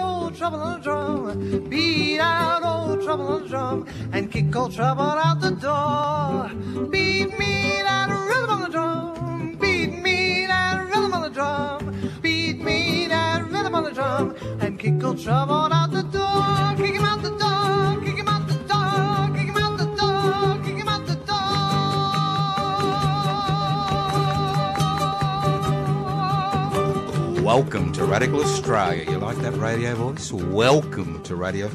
old trouble and drum. Beat out old trouble and drum. And kick old trouble out the door. Beat me that rhythm on the drum. Beat me that rhythm on the drum. Beat me that rhythm on the drum. And kick old trouble out the door. Kick him out the door. Kick him out the door. Kick him out the door. Kick him out the door. Welcome to Radical Australia. You like that radio voice? Welcome to Radical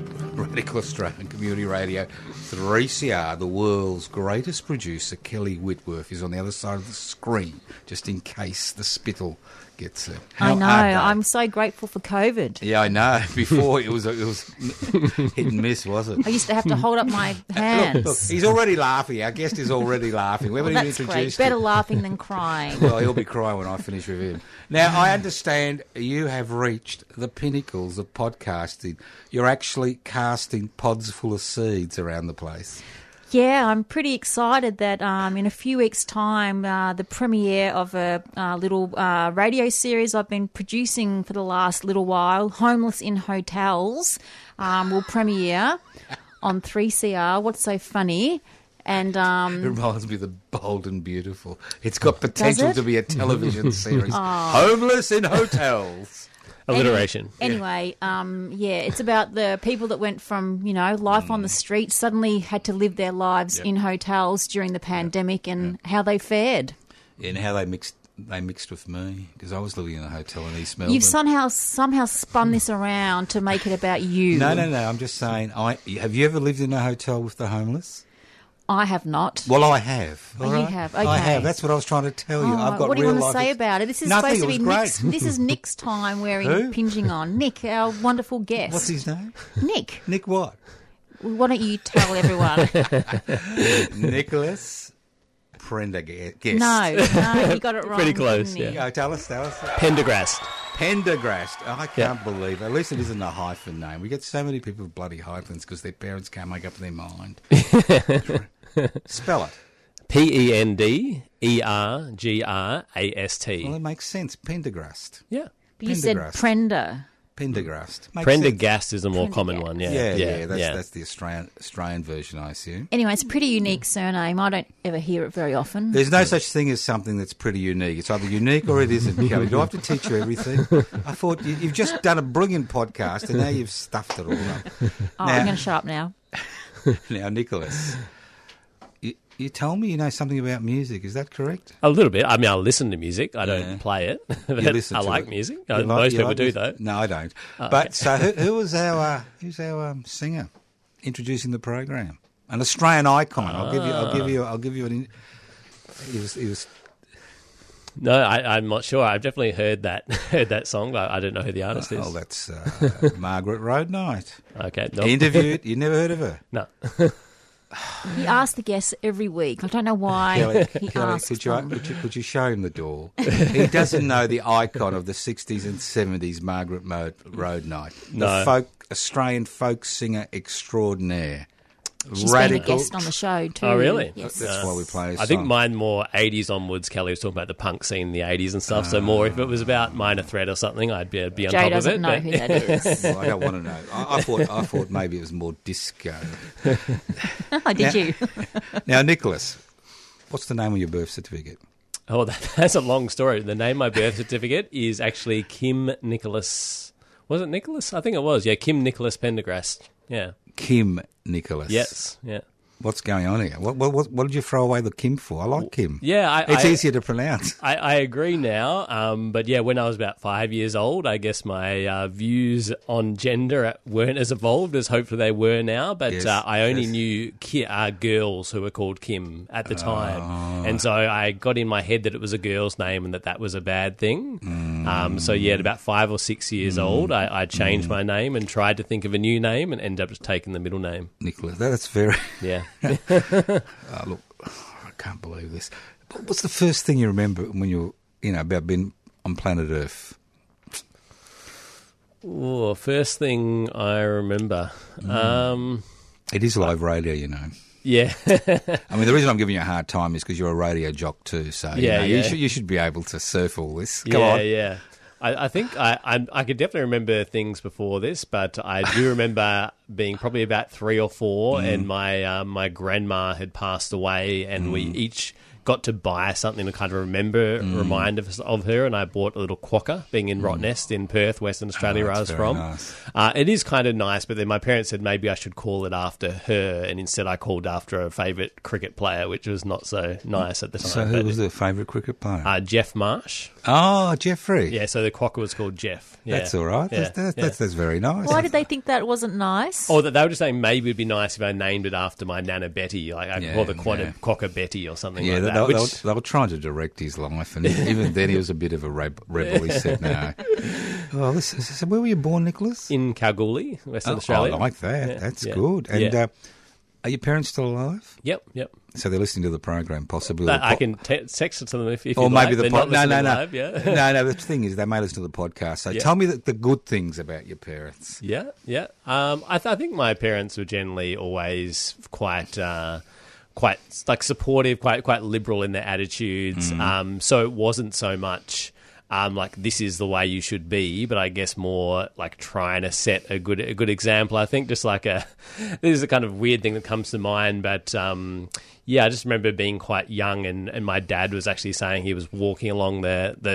Australian Community Radio, 3CR, the world's greatest producer, Kelly Whitworth, is on the other side of the screen, just in case the spittle gets her. I know, I'm so grateful for COVID. Yeah, I know. Before it was hit and miss, was it? I used to have to hold up my hands. Look, he's already laughing. Our guest is already laughing. Well, that's great. Better laughing than crying. Well, he'll be crying when I finish with him. Now, I understand you have reached the pinnacles of podcasting. You're actually casting pods full of seeds around the place. Yeah, I'm pretty excited that in a few weeks' time, the premiere of a little radio series I've been producing for the last little while, Homeless in Hotels, will premiere on 3CR. What's so funny? And it reminds me of The Bold and Beautiful. It's got potential to be a television series. Homeless in Hotels. Alliteration. Anyway, it's about the people that went from, life on the street, suddenly had to live their lives in hotels during the pandemic and how they fared. Yeah, and how they mixed with me, because I was living in a hotel in East Melbourne. You've somehow spun this around to make it about you. No. I'm just saying, have you ever lived in a hotel with the homeless? I have not. Well, I have. Oh, right? You have. Okay. I have. That's what I was trying to tell you. I've got what do you want to say about it? This is nothing, supposed to be Nick's. This is Nick's time we're impinging on. Nick, our wonderful guest. What's his name? Nick. Nick what? Why don't you tell everyone? Nicholas Pendergrast. No, you got it wrong. Pretty close. Yeah. Yeah, tell us. Pendergrast. Pendergrast. Oh, I can't believe it. At least it isn't a hyphen name. We get so many people with bloody hyphens because their parents can't make up their mind. Spell it. Pendergrast. Well, it makes sense. Pendergrast. Yeah. But you said Prender. Pendergrast. Pendergast is a more common one. Yeah. That's the Australian version, I assume. Anyway, it's a pretty unique surname. I don't ever hear it very often. There's no such thing as something that's pretty unique. It's either unique or it isn't. Kelly, do I have to teach you everything? I thought you've just done a brilliant podcast and now you've stuffed it all up. I'm going to shut up now. Now, Nicholas, you told me you know something about music. Is that correct? A little bit. I mean, I listen to music. I don't play it. But I like music. Most people do, though. No, I don't. So who was our singer introducing the program? An Australian icon. I'll give you an. He was. No, I'm not sure. I've definitely heard that song, but I don't know who the artist is. Oh, that's Margret RoadKnight. Okay. Nope. Interviewed. You never heard of her? No. He asks the guests every week. I don't know why Kelly, asks them. Could you show him the door? He doesn't know the icon of the 60s and 70s, Margret RoadKnight, the Australian folk singer extraordinaire. She's been a guest on the show too. Oh, really? Yes. That's why we play. I think mine more 80s onwards. Kelly was talking about the punk scene in the 80s and stuff. So more if it was about Minor Threat or something, I'd be on Jay top of it. Jay doesn't know who that is. Well, I don't want to know. I thought maybe it was more disco. Oh, did you? Now, Nicholas, what's the name of your birth certificate? Oh, that's a long story. The name of my birth certificate is actually Kim Nicholas. Was it Nicholas? I think it was. Yeah, Kim Nicholas Pendergrast. Yeah. Kim Nicholas. Yes, yeah. what's going on here? What did you throw away the Kim for? I like Kim. Yeah. It's easier to pronounce. I agree now. But, yeah, when I was about 5 years old, I guess my views on gender weren't as evolved as hopefully they were now. But yes, I only knew girls who were called Kim at the time. And so I got in my head that it was a girl's name and that was a bad thing. Mm. So, yeah, at about 5 or 6 years old, I changed my name and tried to think of a new name and ended up just taking the middle name. Nicholas, that's very... Yeah. Look, I can't believe this. What's the first thing you remember when you're, about being on planet Earth? Oh, first thing I remember. It is live radio, Yeah. I mean, the reason I'm giving you a hard time is because you're a radio jock too, so you should be able to surf all this. Come on. Yeah. I think I could definitely remember things before this, but I do remember being probably about 3 or 4, and my grandma had passed away, and we each got to buy something to kind of remind us of her, and I bought a little quokka, being in Rottnest in Perth, Western Australia, where I was from. Nice. It is kind of nice, but then my parents said maybe I should call it after her, and instead I called after a favourite cricket player, which was not so nice at the time. So who was the favourite cricket player? Jeff Marsh. Oh, Jeffrey. Yeah, so the quokka was called Jeff. Yeah. That's all right. Yeah. That's very nice. Why did they think that wasn't nice? Or that they were just saying maybe it would be nice if I named it after my Nana Betty, like I call the quokka Betty or something like that. They were trying to direct his life, and even then he was a bit of a rebel. He said, no. Oh, where were you born, Nicholas? In Kalgoorlie, Western Australia. I like that. Yeah. That's good. And are your parents still alive? Yep. So they're listening to the program, possibly. I can text it to them if you like. Or maybe the podcast. No. Live, yeah. No, the thing is, they may listen to the podcast. So tell me the good things about your parents. Yeah. I think my parents were generally always quite like supportive, quite liberal in their attitudes. So it wasn't so much like this is the way you should be, but I guess more like trying to set a good example. I think just like this is a kind of weird thing that comes to mind, but I just remember being quite young, and my dad was actually saying he was walking along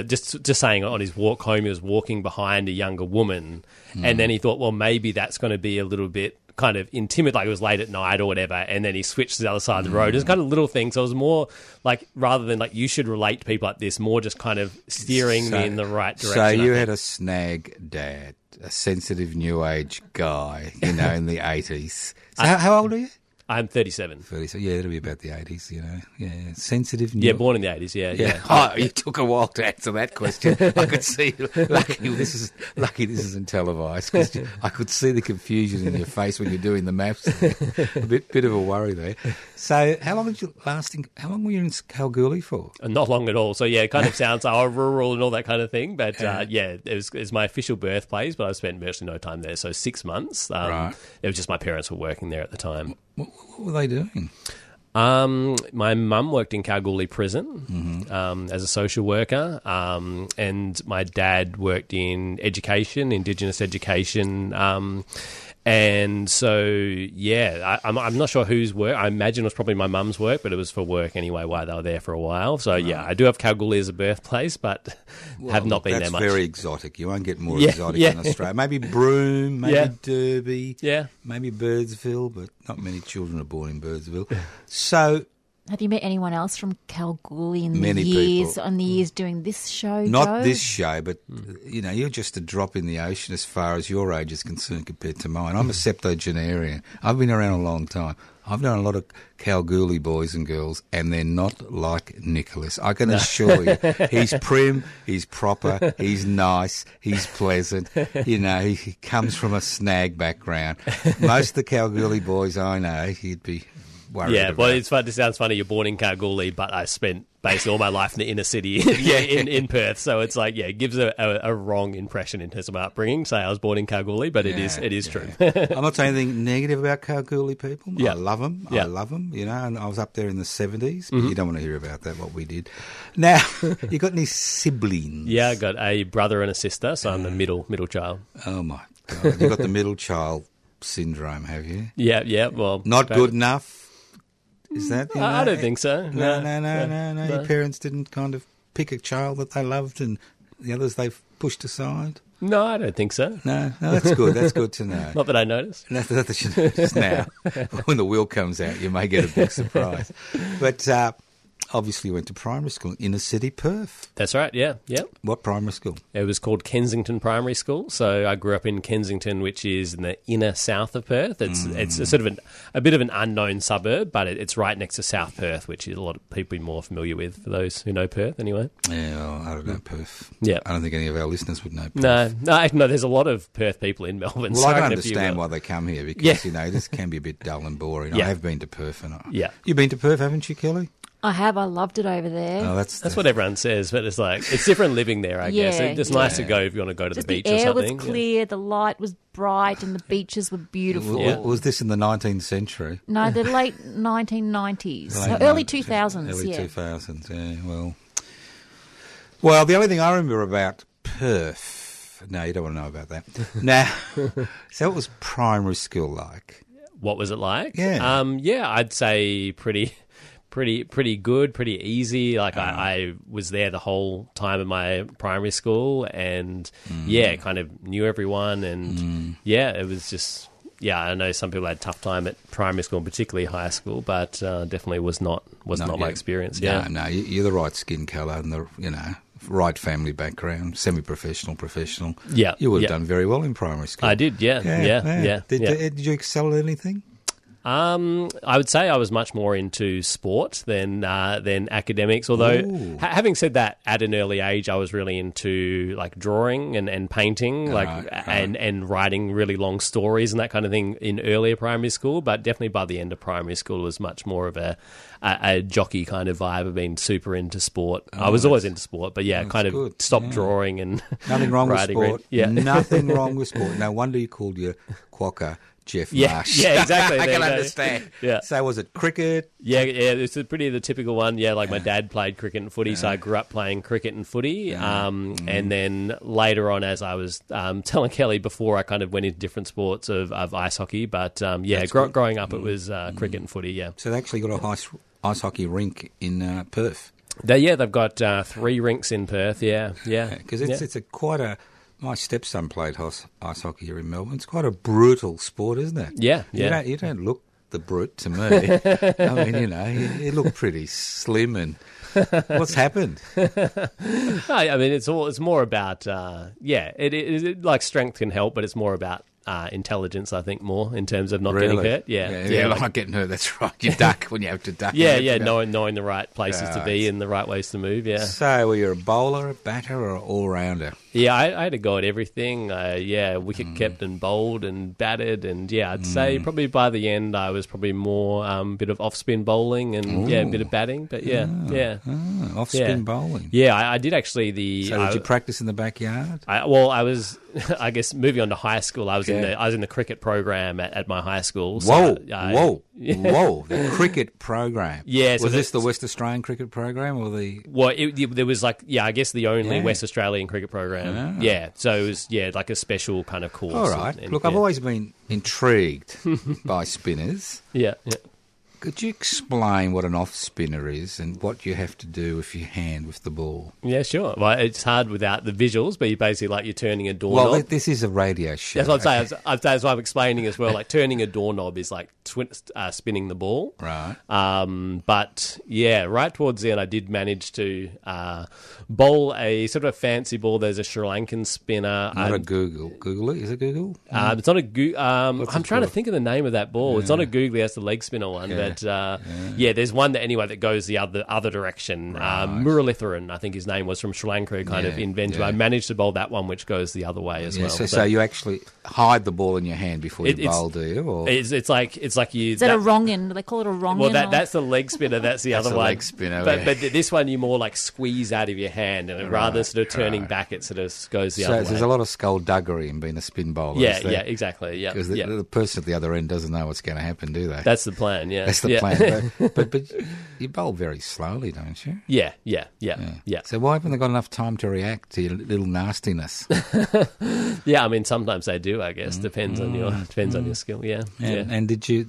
just saying on his walk home he was walking behind a younger woman, and then he thought, well, maybe that's going to be a little bit kind of intimate, like it was late at night or whatever, and then he switched to the other side of the road. It was kind of little things. So it was more like, rather than like you should relate to people like this, more just kind of steering me in the right direction. So you had a snag dad, a sensitive new age guy, in the 80s. So how old are you? I'm 37. 37, yeah, it'll be about the 80s, Yeah, sensitive. Yeah, born in the 80s, yeah. Oh, you took a while to answer that question. I could see, lucky this isn't televised, because I could see the confusion in your face when you're doing the maths. A bit of a worry there. So how long were you in Kalgoorlie for? Not long at all. So, yeah, it kind of sounds rural and all that kind of thing, but, it was my official birthplace, but I spent virtually no time there, so 6 months. Right. It was just my parents were working there at the time. What were they doing? My mum worked in Kalgoorlie prison as a social worker, and my dad worked in education, Indigenous education. And so, yeah, I'm not sure whose work. I imagine it was probably my mum's work, but it was for work anyway while they were there for a while. So, yeah, I do have Kalgoorlie as a birthplace, but have not been there much. That's very exotic. You won't get more exotic in Australia. Maybe Broome, maybe Derby, maybe Birdsville, but not many children are born in Birdsville. So... Have you met anyone else from Kalgoorlie in the years doing this show? Not this show, but you're just a drop in the ocean as far as your age is concerned compared to mine. I'm a septuagenarian. I've been around a long time. I've known a lot of Kalgoorlie boys and girls, and they're not like Nicholas. I can assure you, he's prim, he's proper, he's nice, he's pleasant. He comes from a snag background. Most of the Kalgoorlie boys I know, he'd be... It's fun. It sounds funny. You're born in Kalgoorlie, but I spent basically all my life in the inner city, in Perth. So it's like, it gives a wrong impression in terms of upbringing. Say I was born in Kalgoorlie, but it is true. I'm not saying anything negative about Kalgoorlie people. Yeah. I love them. And I was up there in the 70s. But you don't want to hear about that. What we did. Now, you got any siblings? Yeah, I got a brother and a sister. So I'm the middle child. Oh my God! You got the middle child syndrome, have you? Yeah. Well, not good enough. Is that? I don't think so. No. Your parents didn't kind of pick a child that they loved and the others they pushed aside? No, I don't think so. No, that's good. That's good to know. Not that I noticed. Not that you noticed now. When the will comes out, you may get a big surprise. But obviously you went to primary school, inner city Perth. That's right, yeah. What primary school? It was called Kensington Primary School. So I grew up in Kensington, which is in the inner south of Perth. It's a sort of a bit of an unknown suburb, but it's right next to South Perth, which is a lot of people are more familiar with, for those who know Perth anyway. Yeah, well, I don't know Perth. Yeah. I don't think any of our listeners would know Perth. No, there's a lot of Perth people in Melbourne. Well, so I understand why they come here because, you know, this can be a bit dull and boring. Yeah. I have been to Perth. You've been to Perth, haven't you, Kelly? I have. I loved it over there. Oh, that's what everyone says, but it's like it's different living there, I guess. It's nice to go if you want to go to the beach or something. The air was clear, the light was bright, and the beaches were beautiful. Yeah. Was this in the 19th century? No, the late 1990s. Early 2000s, Early 2000s, yeah, well. Well, the only thing I remember about Perth... No, you don't want to know about that. Now, so what was primary school like? What was it like? Yeah. I'd say pretty good, pretty easy. Like I was there the whole time in my primary school, and kind of knew everyone, and it was just I know some people had a tough time at primary school, and particularly high school, but definitely was not my experience. Yeah, no, you're the right skin colour and the right family background, semi-professional, professional. Yeah, you would have done very well in primary school. I did. Yeah. Did you excel at anything? I would say I was much more into sport than academics, although having said that, at an early age I was really into like drawing and painting and writing really long stories and that kind of thing in earlier primary school, but definitely by the end of primary school it was much more of a jockey kind of vibe of being super into sport. I was always into sport, but stopped drawing and nothing wrong with sport. Yeah. Nothing wrong with sport. No wonder you called your quokka Jeff Marsh. Yeah, exactly. I can understand. Yeah. So was it cricket? Yeah, it's the typical one. Yeah, like my dad played cricket and footy, so I grew up playing cricket and footy. Yeah. And then later on, as I was telling Kelly before, I kind of went into different sports of ice hockey. But growing up, it was cricket and footy, yeah. So they actually got a ice hockey rink in Perth? They've got 3 rinks in Perth, yeah. Because it's quite a... My stepson played ice hockey here in Melbourne. It's quite a brutal sport, isn't it? Yeah. You don't look the brute to me. I mean, you look pretty slim and... What's happened? I mean, it's more about... It like strength can help, but it's more about intelligence, I think, more in terms of not getting hurt. Yeah, not getting hurt, that's right. You duck when you have to duck. Yeah, knowing the right places to be and the right ways to move, yeah. So were you a bowler, a batter or an all-rounder? Yeah, I had a go at everything. Wicket kept and bowled and batted, and I'd say probably by the end I was probably more bit of off-spin bowling and a bit of batting, but yeah. Oh, off-spin bowling. Yeah, I did actually the... So did you practice in the backyard? I was... I guess moving on to high school, I was in the cricket program at my high school. The cricket program. Yeah, was this the West Australian cricket program or the? Well, there was I guess the only West Australian cricket program. Yeah, so it was like a special kind of course. All right, I've always been intrigued by spinners. Yeah. Could you explain what an off-spinner is and what you have to do if you hand with the ball? Yeah, sure. Well, it's hard without the visuals, but you're basically you're turning a doorknob. Well, this is a radio show. That's what I'm saying. That's what I'm explaining as well. Like turning a doorknob is like spinning the ball. Right. Right towards the end, I did manage to bowl a sort of a fancy ball. There's a Sri Lankan spinner. Not a Google. Googly? Is it Google? It's not a Google. I'm trying to think of the name of that ball. Yeah. It's not a Googly. That's the leg spinner one. Yeah. But, there's one that goes the other direction. Right. Muraletharan, I think his name was, from Sri Lanka, kind of invented. Yeah. I managed to bowl that one, which goes the other way as well. So you actually hide the ball in your hand before you bowl, do you? Or? It's like you... Is that a wrong-in? Do they call it a wrong-in? Well, that's the leg spinner. That's the other one. That's the leg spinner. But this one you more like squeeze out of your hand, and rather than sort of turning back, it sort of goes the other way. So there's a lot of skullduggery in being a spin bowler. Yeah, exactly. Because the person at the other end doesn't know what's going to happen, do they? That's the plan, yeah. That's the plan. But you bowl very slowly, don't you? Yeah. So why haven't they got enough time to react to your little nastiness? Yeah, I mean, sometimes they do, I guess. Depends on your skill, yeah. And did you...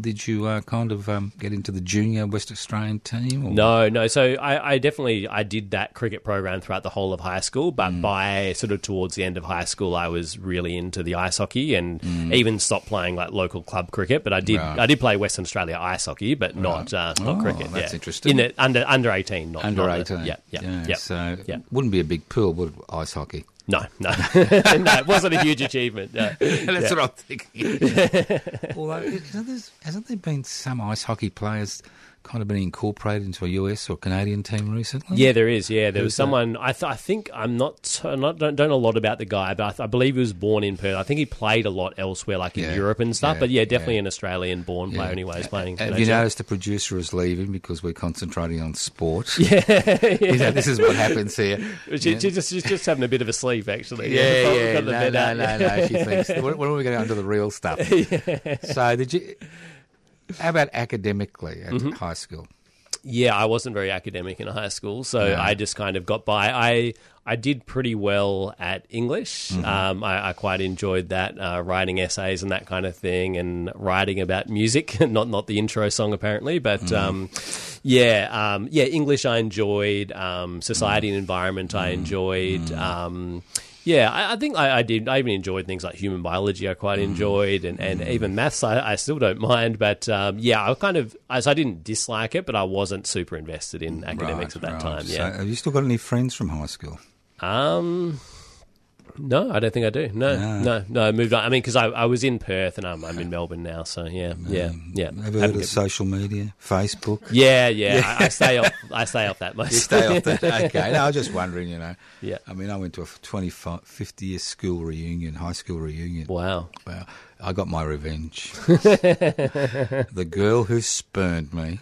Did you get into the junior West Australian team? Or? No. So I did that cricket program throughout the whole of high school, but by sort of towards the end of high school, I was really into the ice hockey and even stopped playing like local club cricket. But I did I did play Western Australia ice hockey, but not cricket. That's interesting. In it, under 18, not under 18. Yeah. So it wouldn't be a big pool, would ice hockey? No, it wasn't a huge achievement. No. That's what I'm thinking. Yeah. Although, hasn't there been some ice hockey players kind of been incorporated into a US or Canadian team recently? Yeah, there is. Yeah, there was someone. I don't know a lot about the guy, but I believe he was born in Perth. I think he played a lot elsewhere, like in Europe and stuff. But definitely an Australian-born player, anyways. Playing. Have you noticed the producer is leaving because we're concentrating on sport? This is what happens here. She's just having a bit of a sleep. Actually, No. She thinks, when are we going on to the real stuff? So, how about academically at high school? Yeah, I wasn't very academic in high school, so I just kind of got by. I did pretty well at English. I quite enjoyed that, writing essays and that kind of thing, and writing about music, not the intro song apparently, but English I enjoyed, society and environment I enjoyed. I think I did. I even enjoyed things like human biology I quite enjoyed, and even maths I still don't mind. But, I didn't dislike it, but I wasn't super invested in academics at that time. Yeah. So have you still got any friends from high school? No, I don't think I do. No, I moved on. I mean, because I was in Perth and I'm in Melbourne now, so yeah. Have you heard of social media, Facebook? Yeah. I stay off that most. You stay off that, okay. No, I was just wondering, Yeah. I mean, I went to a 50-year high school reunion. Wow. I got my revenge. The girl who spurned me.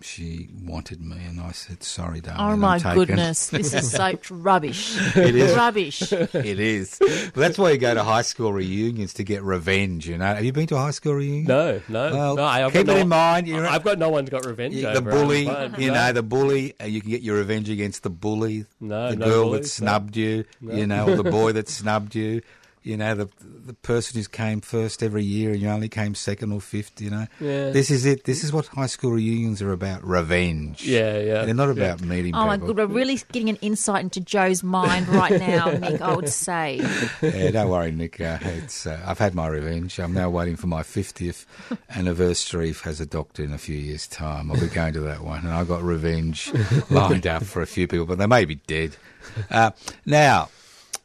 She wanted me, and I said, "Sorry, darling." Oh my goodness, this is such rubbish! It is rubbish. It is. Well, that's why you go to high school reunions, to get revenge. Have you been to a high school reunion? No. Well, keep it in mind. I've got no one got revenge. The bully. You can get your revenge against the bully. The girl that snubbed you. No. Or the boy that snubbed you. The person who came first every year and you only came second or fifth, Yeah. This is it. This is what high school reunions are about, revenge. Yeah. They're not about meeting people. Oh, my God, we're really getting an insight into Joe's mind right now, Nick, I would say. Yeah, don't worry, Nick. I've had my revenge. I'm now waiting for my 50th anniversary as a doctor in a few years' time. I'll be going to that one. And I've got revenge lined up for a few people, but they may be dead.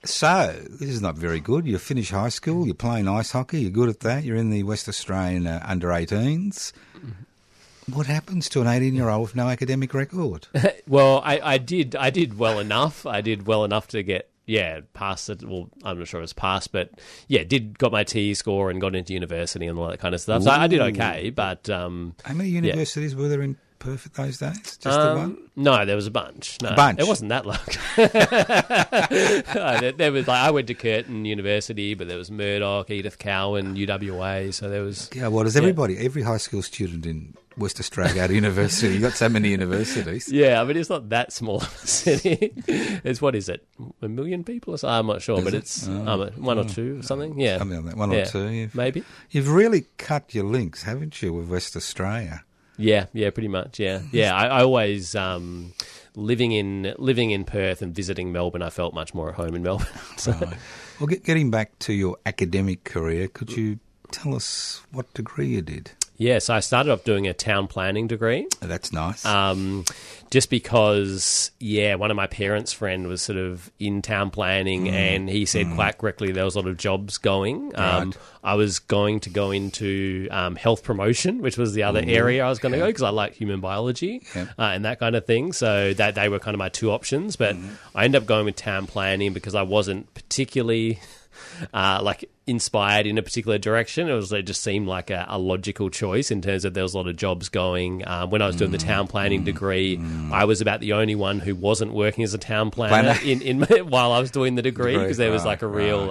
So, this is not very good. You finish high school, you're playing ice hockey, you're good at that, you're in the West Australian under-18s. What happens to an 18-year-old with no academic record? Well, I did well enough. I did well enough to get... Yeah, passed it. Well, I'm not sure it was passed, but got my TE score and got into university and all that kind of stuff. So I did okay, but how many universities were there in Perth at those days? Just the one? No, there was a bunch. No, a bunch. It wasn't that long. There was I went to Curtin University, but there was Murdoch, Edith Cowan, UWA. So there was. Yeah, well, does everybody? Every high school student in West Australia at university. You've got so many universities. Yeah, I mean, it's not that small of a city. It's, what is it, 1 million people? I'm not sure, but it's one or two or something. Yeah. Something like that, one or two. Maybe. You've really cut your links, haven't you, with West Australia? Yeah, pretty much, yeah. Yeah, I always... living in Perth and visiting Melbourne, I felt much more at home in Melbourne. So. Right. Well, getting back to your academic career, could you tell us what degree you did? Yes, I started off doing a town planning degree. Oh, that's nice. Just because, one of my parents' friend was sort of in town planning and he said quite correctly there was a lot of jobs going. Right. I was going to go into health promotion, which was the other area I was going to go because I like human biology and that kind of thing. So that they were kind of my two options. But I ended up going with town planning because I wasn't particularly... inspired in a particular direction. It just seemed like a logical choice in terms of there was a lot of jobs going. When I was doing the town planning degree, I was about the only one who wasn't working as a town planner in while I was doing the degree because there was like a real...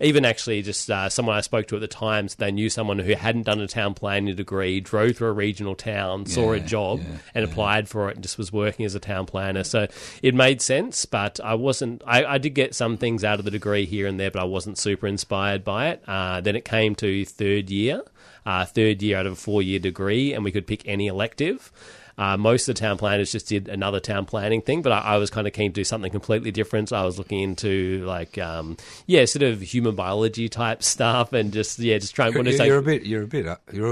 Even actually just someone I spoke to at the time, so they knew someone who hadn't done a town planning degree, drove through a regional town, saw a job and applied for it and just was working as a town planner. So it made sense, but I wasn't... I did get some things out of the degree here and there, but I wasn't super inspired by it. Then it came to third year. third year out of a 4-year degree, and we could pick any elective. Most of the town planners just did another town planning thing, but I was kind of keen to do something completely different. So I was looking into sort of human biology type stuff, and just trying. You're a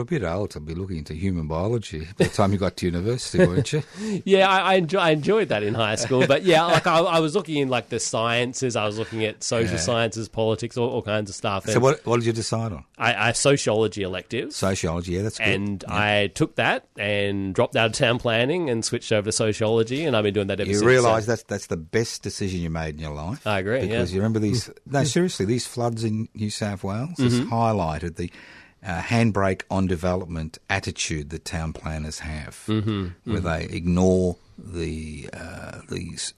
bit old to be looking into human biology by the time you got to university, weren't you? Yeah, I enjoyed that in high school, but I was looking in like the sciences. I was looking at social sciences, politics, all kinds of stuff. And so what did you decide on? I sociology elective. Sociology, yeah, that's good. And yeah. I took that and dropped out of town planning and switched over to sociology, and I've been doing that ever since. You realise that's the best decision you made in your life. I agree, because you remember these... No, seriously, these floods in New South Wales has highlighted the handbrake on development attitude that town planners have, where they ignore the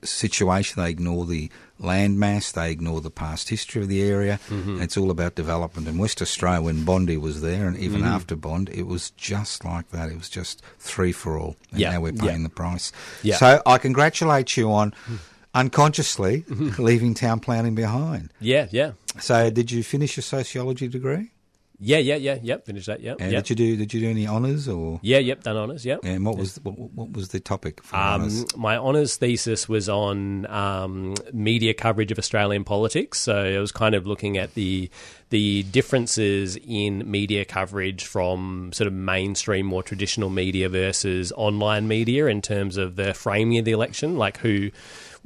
situation, they ignore the landmass, they ignore the past history of the area. It's all about development. In West Australia, when Bondi was there, and even after Bond, it was just like that. It was just three for all, and now we're paying the price. Yeah. So I congratulate you on unconsciously leaving town planning behind. Yeah, yeah. So did you finish your sociology degree? Yeah. Finished that. Yeah. And yeah. Did you do any honours or? Yeah. Yep. Done honours. Yeah. And what was the topic for honours? My honours thesis was on media coverage of Australian politics. So it was kind of looking at the differences in media coverage from sort of mainstream, more traditional media versus online media in terms of the framing of the election, like who.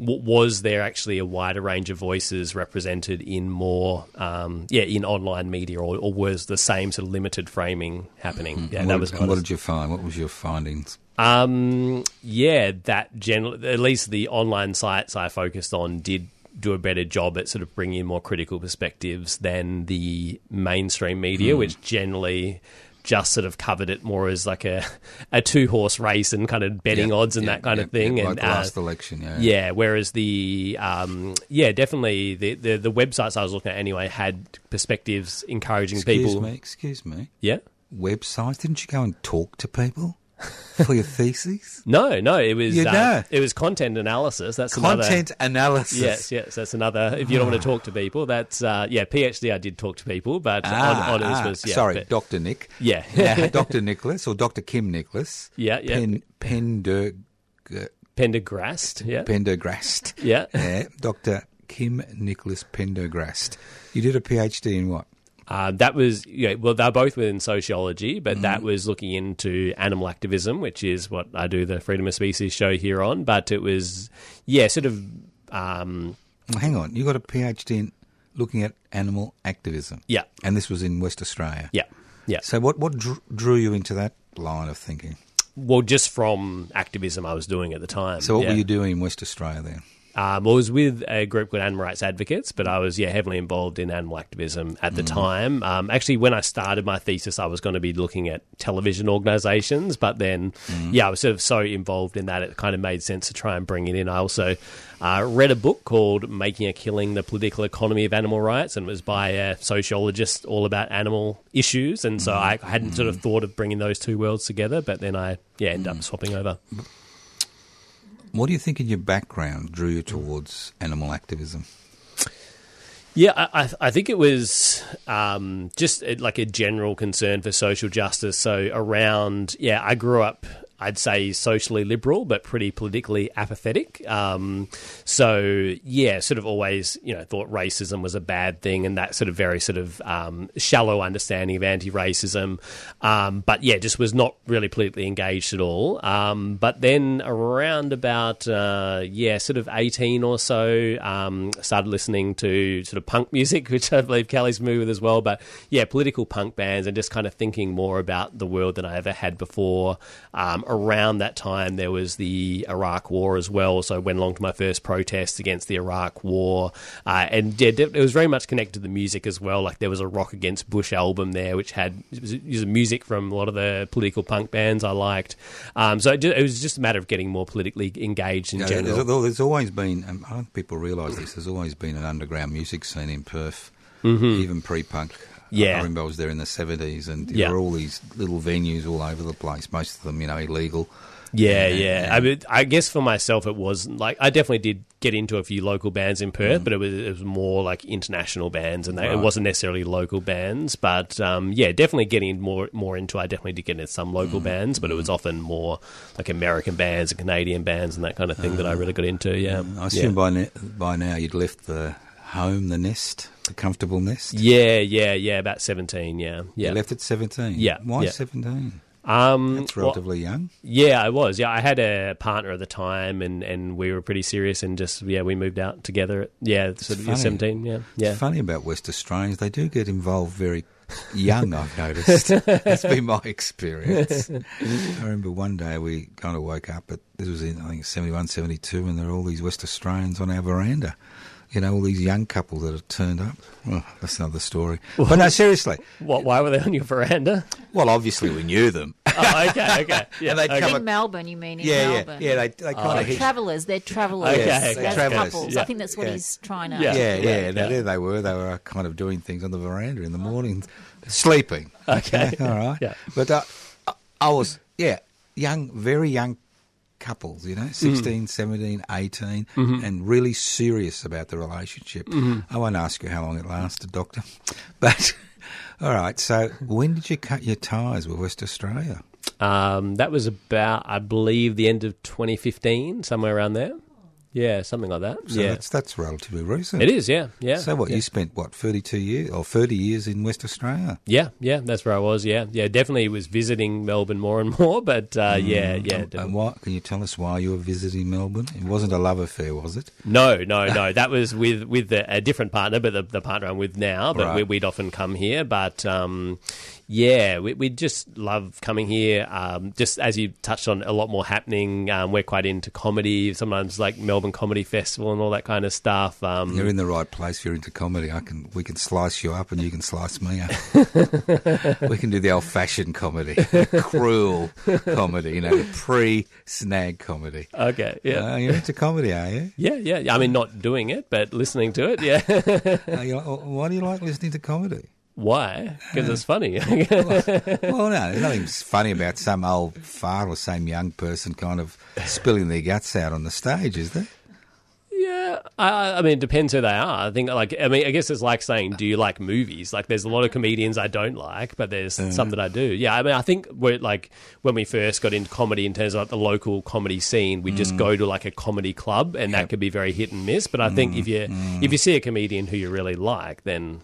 Was there actually a wider range of voices represented in more, in online media, or was the same sort of limited framing happening? Yeah, what did you find? What was your findings? At least the online sites I focused on did do a better job at sort of bringing in more critical perspectives than the mainstream media, which generally just sort of covered it more as like a two-horse race and kind of betting odds and that kind of thing. Like the last election, whereas the... definitely the websites I was looking at anyway had perspectives encouraging people... Excuse me. Yeah? Websites? Didn't you go and talk to people for your thesis? No. It was it was content analysis. That's content analysis. Yes. That's another... If you don't want to talk to people, that's... PhD, I did talk to people, but... Dr. Nick. Yeah. Dr. Nicholas or Dr. Kim Nicholas. Yeah. Pendergrast. Yeah. Pendergrast. Yeah. Dr. Kim Nicholas Pendergrast. You did a PhD in what? They're both within sociology, but that was looking into animal activism, which is what I do the Freedom of Species show here on. But it was, hang on, you got a PhD in looking at animal activism. Yeah. And this was in West Australia. Yeah. Yeah. So what drew you into that line of thinking? Well, just from activism I was doing at the time. So what were you doing in West Australia then? I was with a group called Animal Rights Advocates, but I was heavily involved in animal activism at the time. Actually, when I started my thesis, I was going to be looking at television organisations, but then, I was sort of so involved in that it kind of made sense to try and bring it in. I also read a book called Making a Killing, The Political Economy of Animal Rights, and it was by a sociologist all about animal issues, and so I hadn't sort of thought of bringing those two worlds together, but then I ended up swapping over. What do you think in your background drew you towards animal activism? Yeah, I think it was just like a general concern for social justice. So I grew up, I'd say, socially liberal but pretty politically apathetic. Sort of always, thought racism was a bad thing and that sort of very sort of shallow understanding of anti-racism. Just was not really politically engaged at all. But then around about, sort of 18 or so, started listening to sort of punk music, which I believe Kelly's moved with as well. But, political punk bands and just kind of thinking more about the world than I ever had before. Around that time, there was the Iraq War as well, so I went along to my first protest against the Iraq War, and it was very much connected to the music as well. Like there was a Rock Against Bush album there, which had music from a lot of the political punk bands I liked. It was just a matter of getting more politically engaged in general. There's always been, I don't think people realise this, there's always been an underground music scene in Perth, even pre-punk. Yeah. I remember I was there in the 70s and there were all these little venues all over the place, most of them, you know, illegal. Yeah. I mean, I guess for myself it was like I definitely did get into a few local bands in Perth, but it was more like international bands, and it wasn't necessarily local bands. But definitely getting more into. I definitely did get into some local bands, but it was often more like American bands and Canadian bands and that kind of thing that I really got into. Yeah, I assume by now you'd left the home, the nest. A comfortable nest? Yeah, about 17, yeah. You left at 17? Yeah. Why 17? That's relatively young. Yeah, I was. Yeah, I had a partner at the time and we were pretty serious and just, we moved out together at, sort of 17, yeah. It's funny about West Australians. They do get involved very young, I've noticed. That's been my experience. I remember one day we kind of woke up, but this was in, I think, 71, 72, and there were all these West Australians on our veranda. You know, all these young couples that have turned up. Well, that's another story. But no, seriously. What? Why were they on your veranda? Well, obviously we knew them. Okay. Yeah. And in Melbourne, you mean? Melbourne. Yeah. They kind of travellers. They're travellers. Okay. They're travellers. Couples. Yeah. I think that's what he's trying to. Yeah. Now, there they were. They were kind of doing things on the veranda in the morning, sleeping. Okay. All right. Yeah. But I was young, very young. Couples, 16, 17, 18, and really serious about the relationship. I won't ask you how long it lasted, Doctor. But, all right, so when did you cut your ties with West Australia? That was about, I believe, the end of 2015, somewhere around there. Yeah, something like that. So that's relatively recent. It is, yeah. So you spent, 30 years in West Australia? Yeah, that's where I was, Yeah, definitely was visiting Melbourne more and more, but And why, can you tell us why you were visiting Melbourne? It wasn't a love affair, was it? No. That was with a different partner, but the partner I'm with now, but we'd often come here, but... we just love coming here. Just as you touched on, a lot more happening. We're quite into comedy, sometimes like Melbourne Comedy Festival and all that kind of stuff. You're in the right place if you're into comedy. We can slice you up and you can slice me up. We can do the old-fashioned comedy, the cruel comedy, pre-snag comedy. Okay, yeah. You're into comedy, are you? Yeah. I mean, not doing it, but listening to it, why do you like listening to comedy? Why? Because it's funny. Well, no, there's nothing funny about some old fart or some young person kind of spilling their guts out on the stage, is there? Yeah, I mean, it depends who they are. I think, I guess it's like saying, do you like movies? Like, there's a lot of comedians I don't like, but there's some that I do. Yeah, I mean, I think when we first got into comedy in terms of the local comedy scene, we just go to a comedy club, and that could be very hit and miss. But I think if you see a comedian who you really like, then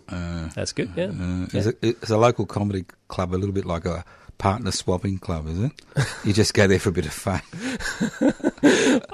that's good. Yeah. Is a local comedy club a little bit like a partner swapping club, is it? You just go there for a bit of fun.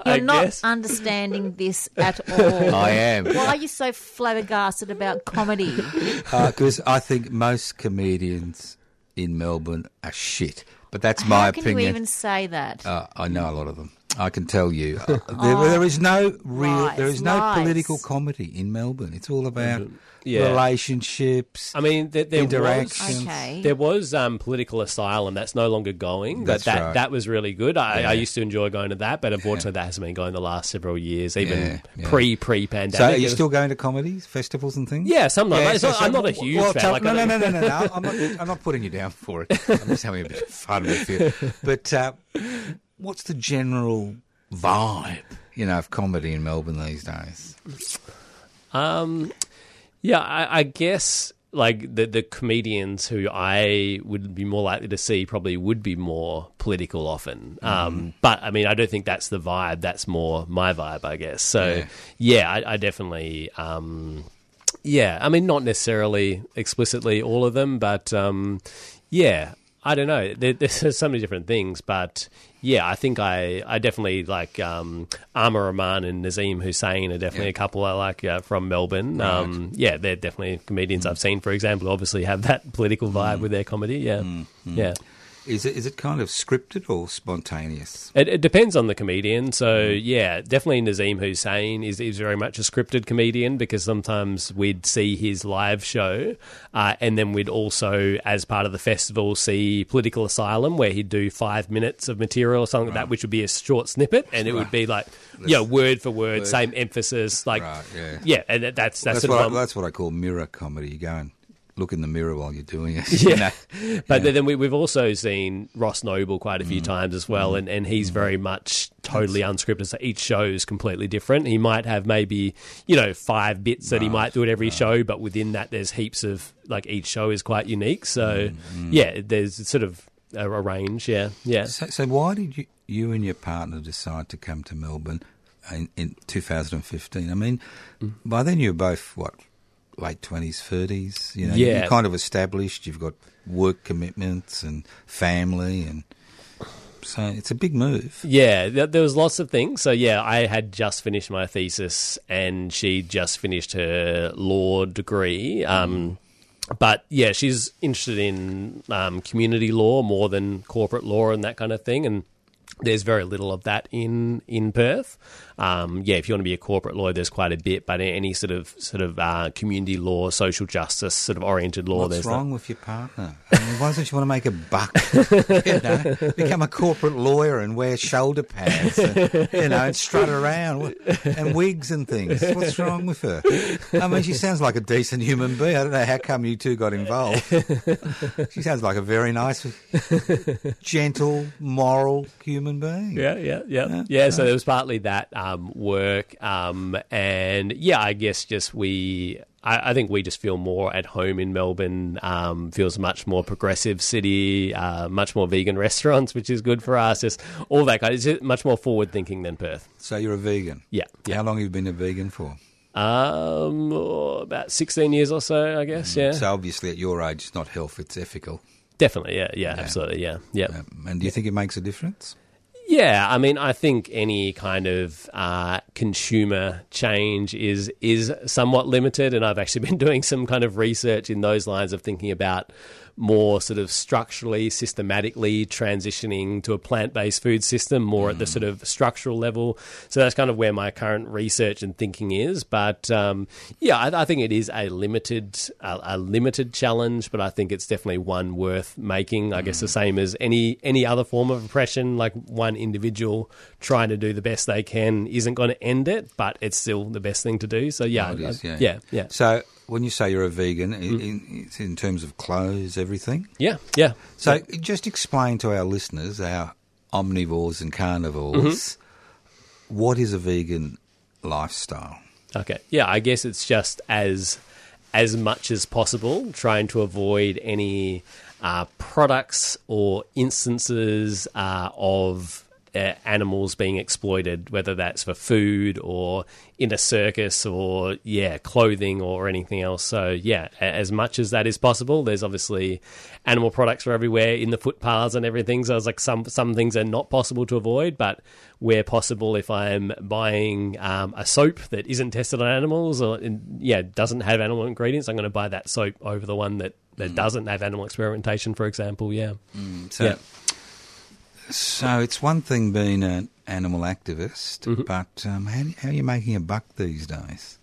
You're not understanding this at all. I am. Why are you so flabbergasted about comedy? Because I think most comedians in Melbourne are shit. But that's my opinion. How can you even say that? I know a lot of them. I can tell you. There is no real. Lies, there is no political comedy in Melbourne. It's all about... Yeah. Relationships, I mean, there interactions. There was Political Asylum. That's no longer going. That's right. That was really good. I used to enjoy going to that, but unfortunately that hasn't been going the last several years, even pre-pandemic. So are you still going to comedies, festivals and things? Yeah, sometimes. Yeah, I'm not a huge fan. No. I'm not putting you down for it. I'm just having a bit of fun with you. But what's the general vibe, of comedy in Melbourne these days? Yeah, I guess the comedians who I would be more likely to see probably would be more political often. But, I mean, I don't think that's the vibe. That's more my vibe, I guess. So, I definitely... I mean, not necessarily explicitly all of them, but, I don't know. There's so many different things, but... Yeah, I think I definitely like Amar Rahman and Nazeem Hussain are definitely a couple I like from Melbourne. Right. They're definitely comedians I've seen, for example, obviously have that political vibe with their comedy. Yeah. Is it kind of scripted or spontaneous? It depends on the comedian. So, definitely Nazeem Hussain is very much a scripted comedian because sometimes we'd see his live show and then we'd also, as part of the festival, see Political Asylum where he'd do 5 minutes of material or something like that, which would be a short snippet and it would be like, word for word, same emphasis. Like, and that's what I call mirror comedy. You go and look in the mirror while you're doing it. Yeah. You know? But then we've also seen Ross Noble quite a few times as well, and he's very much totally unscripted. So each show is completely different. He might have maybe, you know, 5 bits that he might do at every show, but within that there's heaps of, like, each show is quite unique. So, yeah, there's sort of a range, yeah. So why did you and your partner decide to come to Melbourne in 2015? I mean, by then you were both, what, late 20s, 30s? You know, you're kind of established, you've got work commitments and family, and so it's a big move. Yeah, there was lots of things. So, yeah, I had just finished my thesis and she just finished her law degree. But, yeah, she's interested in community law more than corporate law and that kind of thing, and there's very little of that in Perth. If you want to be a corporate lawyer, there's quite a bit, but any sort of community law, social justice sort of oriented law. What's wrong with your partner? I mean, why doesn't you want to make a buck? You know, become a corporate lawyer and wear shoulder pads, and, you know, and strut around and wigs and things. What's wrong with her? I mean, she sounds like a decent human being. I don't know how come you two got involved. She sounds like a very nice, gentle, moral human being. Yeah. So there was partly that. Work and I guess just I think we just feel more at home in Melbourne. Feels much more progressive city, much more vegan restaurants, which is good for us. Just all that kind. It's just much more forward thinking than Perth. So you're a vegan. Yeah. How long have you been a vegan for? About 16 years or so, I guess. Yeah. So obviously, at your age, it's not health; it's ethical. Definitely. Yeah. Absolutely. Yeah. And do you think it makes a difference? Yeah, I mean, I think any kind of consumer change is somewhat limited, and I've actually been doing some kind of research in those lines of thinking about more sort of structurally, systematically transitioning to a plant-based food system, more at the sort of structural level. So that's kind of where my current research and thinking is. But I think it is a limited challenge, but I think it's definitely one worth making. I guess the same as any other form of oppression, like one individual trying to do the best they can isn't going to end it, but it's still the best thing to do. So, yeah. So when you say you're a vegan, it's in terms of clothes, everything? Yeah. So just explain to our listeners, our omnivores and carnivores, what is a vegan lifestyle? Okay. Yeah, I guess it's just as much as possible trying to avoid any products or instances of animals being exploited, whether that's for food or in a circus or, clothing or anything else. So, as much as that is possible. There's obviously animal products are everywhere in the footpaths and everything. So, it's like some things are not possible to avoid, but where possible, if I'm buying a soap that isn't tested on animals or, doesn't have animal ingredients, I'm going to buy that soap over the one that doesn't have animal experimentation, for example. So it's one thing being an animal activist, but how are you making a buck these days?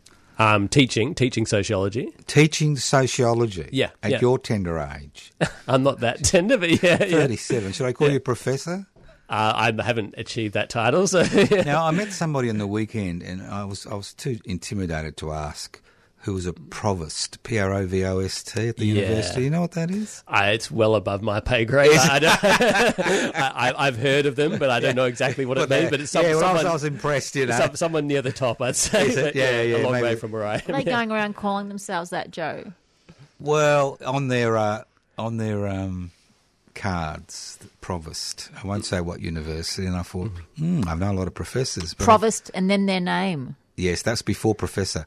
Teaching sociology. Teaching sociology? Yeah. At your tender age. I'm not that tender, but 37. Should I call you professor? I haven't achieved that title, so... Now, I met somebody on the weekend and I was too intimidated to ask, who was a provost, Provost, at the university. You know what that is? It's well above my pay grade. I've heard of them, but I don't know exactly what it means. But it's someone, I was impressed, you know. Someone near the top, I'd say. A long way from where I am. Are they going around calling themselves that, Joe? Well, on their cards, provost. I won't say what university, and I thought, I've known a lot of professors. But provost and then their name. Yes, that's before professor.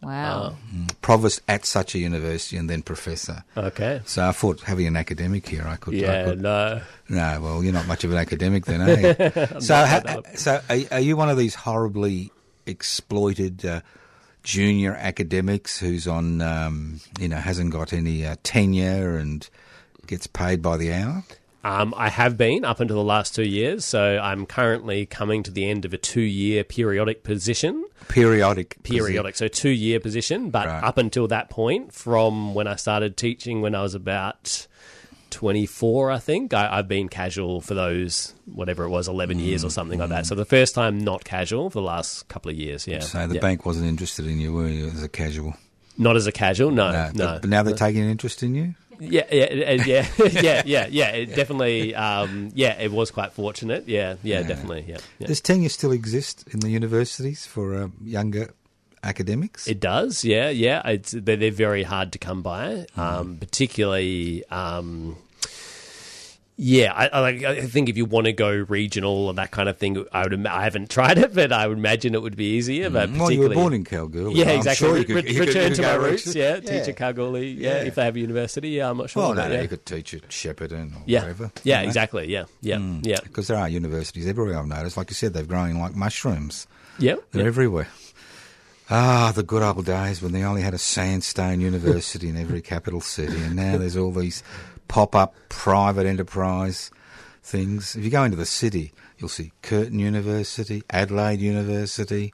Wow. Provost at such a university and then professor. Okay. So I thought having an academic here No, well, you're not much of an academic then, are you? So are you one of these horribly exploited junior academics who's on, hasn't got any tenure and gets paid by the hour? I have been up until the last 2 years, so I'm currently coming to the end of a 2-year periodic position. So 2-year position, but up until that point, from when I started teaching when I was about 24, I think, I've been casual for those, whatever it was, 11 years or something like that. So the first time not casual for the last couple of years, So the bank wasn't interested in you, were you, as a casual? Not as a casual, no. But now they're taking an interest in you? Yeah. It definitely, it was quite fortunate. Definitely. Yeah. Does tenure still exist in the universities for younger academics? It does, yeah. They're very hard to come by, particularly... I think if you want to go regional and that kind of thing, I haven't tried it, but I would imagine it would be easier. But particularly, you were born in Kalgoorlie. Yeah, exactly. Return to my roots. Teach at Kalgoorlie. Yeah, if they have a university, I'm not sure. Well, you could teach at Shepparton or wherever. Yeah, exactly. Yeah. Because there are universities everywhere. I've noticed, like you said, they're growing like mushrooms. Yeah, they're everywhere. Ah, the good old days when they only had a sandstone university in every capital city, and now there's all these pop-up private enterprise things. If you go into the city, you'll see Curtin University, Adelaide University,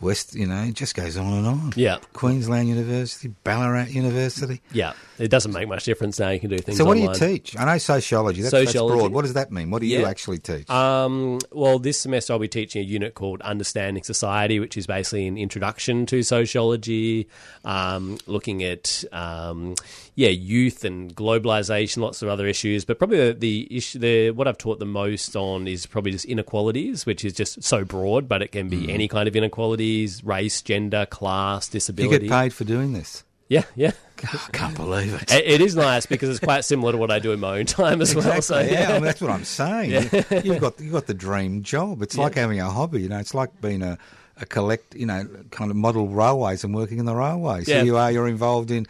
West, it just goes on and on. Yeah. Queensland University, Ballarat University. Yeah, it doesn't make much difference now. You can do things online. So what do you teach? I know sociology. That's broad. What does that mean? What do you actually teach? Well, this semester I'll be teaching a unit called Understanding Society, which is basically an introduction to sociology, looking at, youth and globalisation, lots of other issues. But probably the issue, what I've taught the most on is probably just inequalities, which is just so broad, but it can be any kind of inequality. Race, gender, class, disability. You get paid for doing this. Yeah. God, I can't believe it. It is nice because it's quite similar to what I do in my own time as well. So, yeah. I mean, that's what I'm saying. Yeah. You've got the dream job. It's like having a hobby. It's like being a collect. Kind of model railways and working in the railways. So you're involved in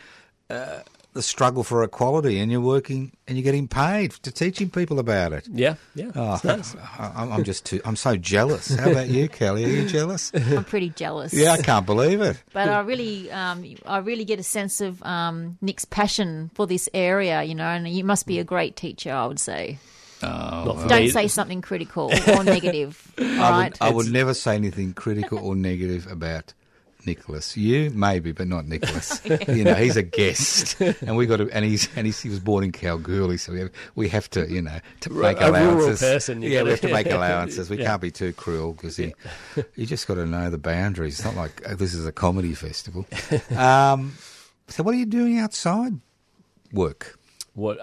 the struggle for equality, and you're working and you're getting paid to teaching people about it. Yeah. Oh, nice. I'm so jealous. How about you, Kelly? Are you jealous? I'm pretty jealous. Yeah, I can't believe it. But I really get a sense of Nick's passion for this area, and you must be a great teacher, I would say. Don't say something critical or negative, right? I would never say anything critical or negative about Nicholas. You maybe, but not Nicholas. He's a guest, and we got to. He was born in Kalgoorlie, so we have to, to make allowances. Rural person, we have to make allowances. We can't be too cruel because you just got to know the boundaries. It's not like this is a comedy festival. So, what are you doing outside work? What?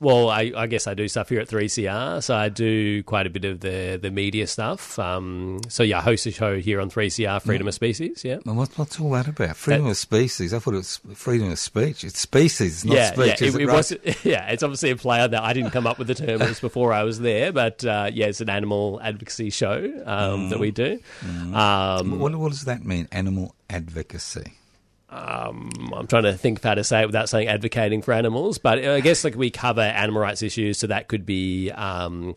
Well, I guess I do stuff here at 3CR, so I do quite a bit of the media stuff. I host a show here on 3CR, Freedom of Species, And what's all that about? Freedom of Species? I thought it was freedom of speech. It's species, not speech. Yeah, it was, it's obviously a play on that. I didn't come up with the term. It was before I was there, but, it's an animal advocacy show that we do. Mm. What does that mean, animal advocacy? I'm trying to think of how to say it without saying advocating for animals, but I guess we cover animal rights issues, so that could be animal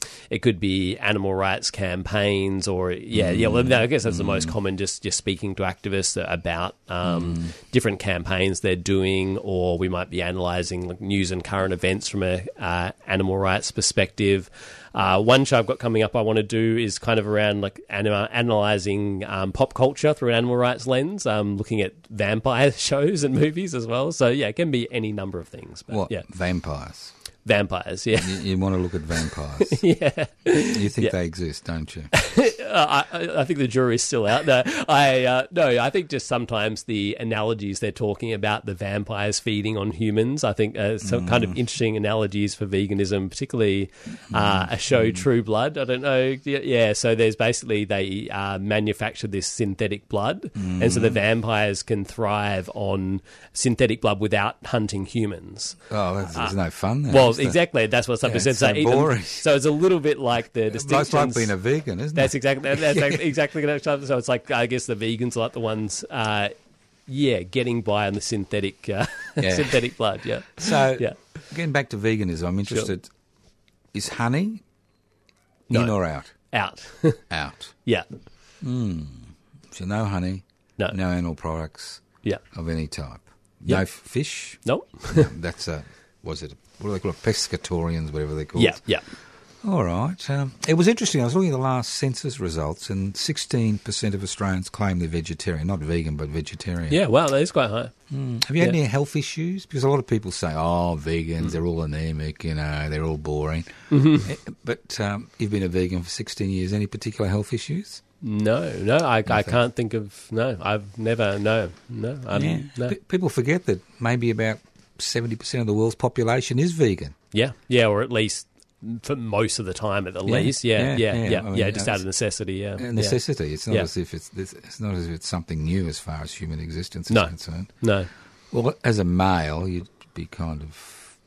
rights campaigns, or I guess that's the most common. Just speaking to activists about different campaigns they're doing, or we might be analysing news and current events from a animal rights perspective. One show I've got coming up I want to do is kind of around analysing pop culture through an animal rights lens, looking at vampire shows and movies as well. So, it can be any number of things. But, what? Yeah. Vampires? Vampires, yeah. You want to look at vampires. Yeah. You think they exist, don't you? I think the jury's still out there. I think just sometimes the analogies they're talking about, the vampires feeding on humans, I think some kind of interesting analogies for veganism, particularly a show, True Blood. I don't know. Yeah, so there's basically they manufacture this synthetic blood, and so the vampires can thrive on synthetic blood without hunting humans. Oh, there's no fun there. Well, exactly. That's what somebody said. So boring. So it's a little bit like the distinctions. It's like being a vegan, isn't it? That's exactly. So it's like, I guess the vegans are like the ones, getting by on the synthetic, synthetic blood. Yeah. So getting back to veganism, I'm interested. Sure. Is honey in or out? Out. Out. Yeah. So no honey. No animal products. Yeah. Of any type. Yeah. No fish. Nope. No. That's a. Was it? What do they call it? Pescatorians, whatever they're called. Yeah. All right. It was interesting. I was looking at the last census results, and 16% of Australians claim they're vegetarian. Not vegan, but vegetarian. Yeah, wow, that is quite high. Have you had any health issues? Because a lot of people say, vegans, they're all anemic, they're all boring. Mm-hmm. But you've been a vegan for 16 years. Any particular health issues? No, I can't think of, no. People forget that maybe about 70% of the world's population is vegan. Yeah, or at least for most of the time, I mean, just out of necessity, necessity. It's not as if it's not as if it's something new as far as human existence is concerned. No. Well, as a male, you'd be kind of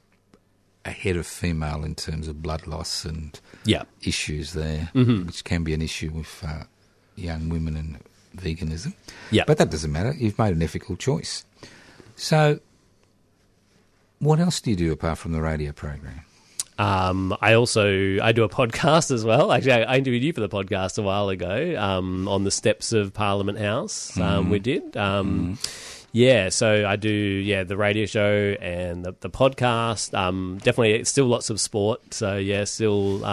ahead of female in terms of blood loss and issues there, which can be an issue with young women and veganism. Yeah, but that doesn't matter. You've made an ethical choice. So, what else do you do apart from the radio program? I do a podcast as well. Actually, I interviewed you for the podcast a while ago on the steps of Parliament House. We did. Yeah, so I do the radio show and the podcast. Definitely still lots of sport. So, still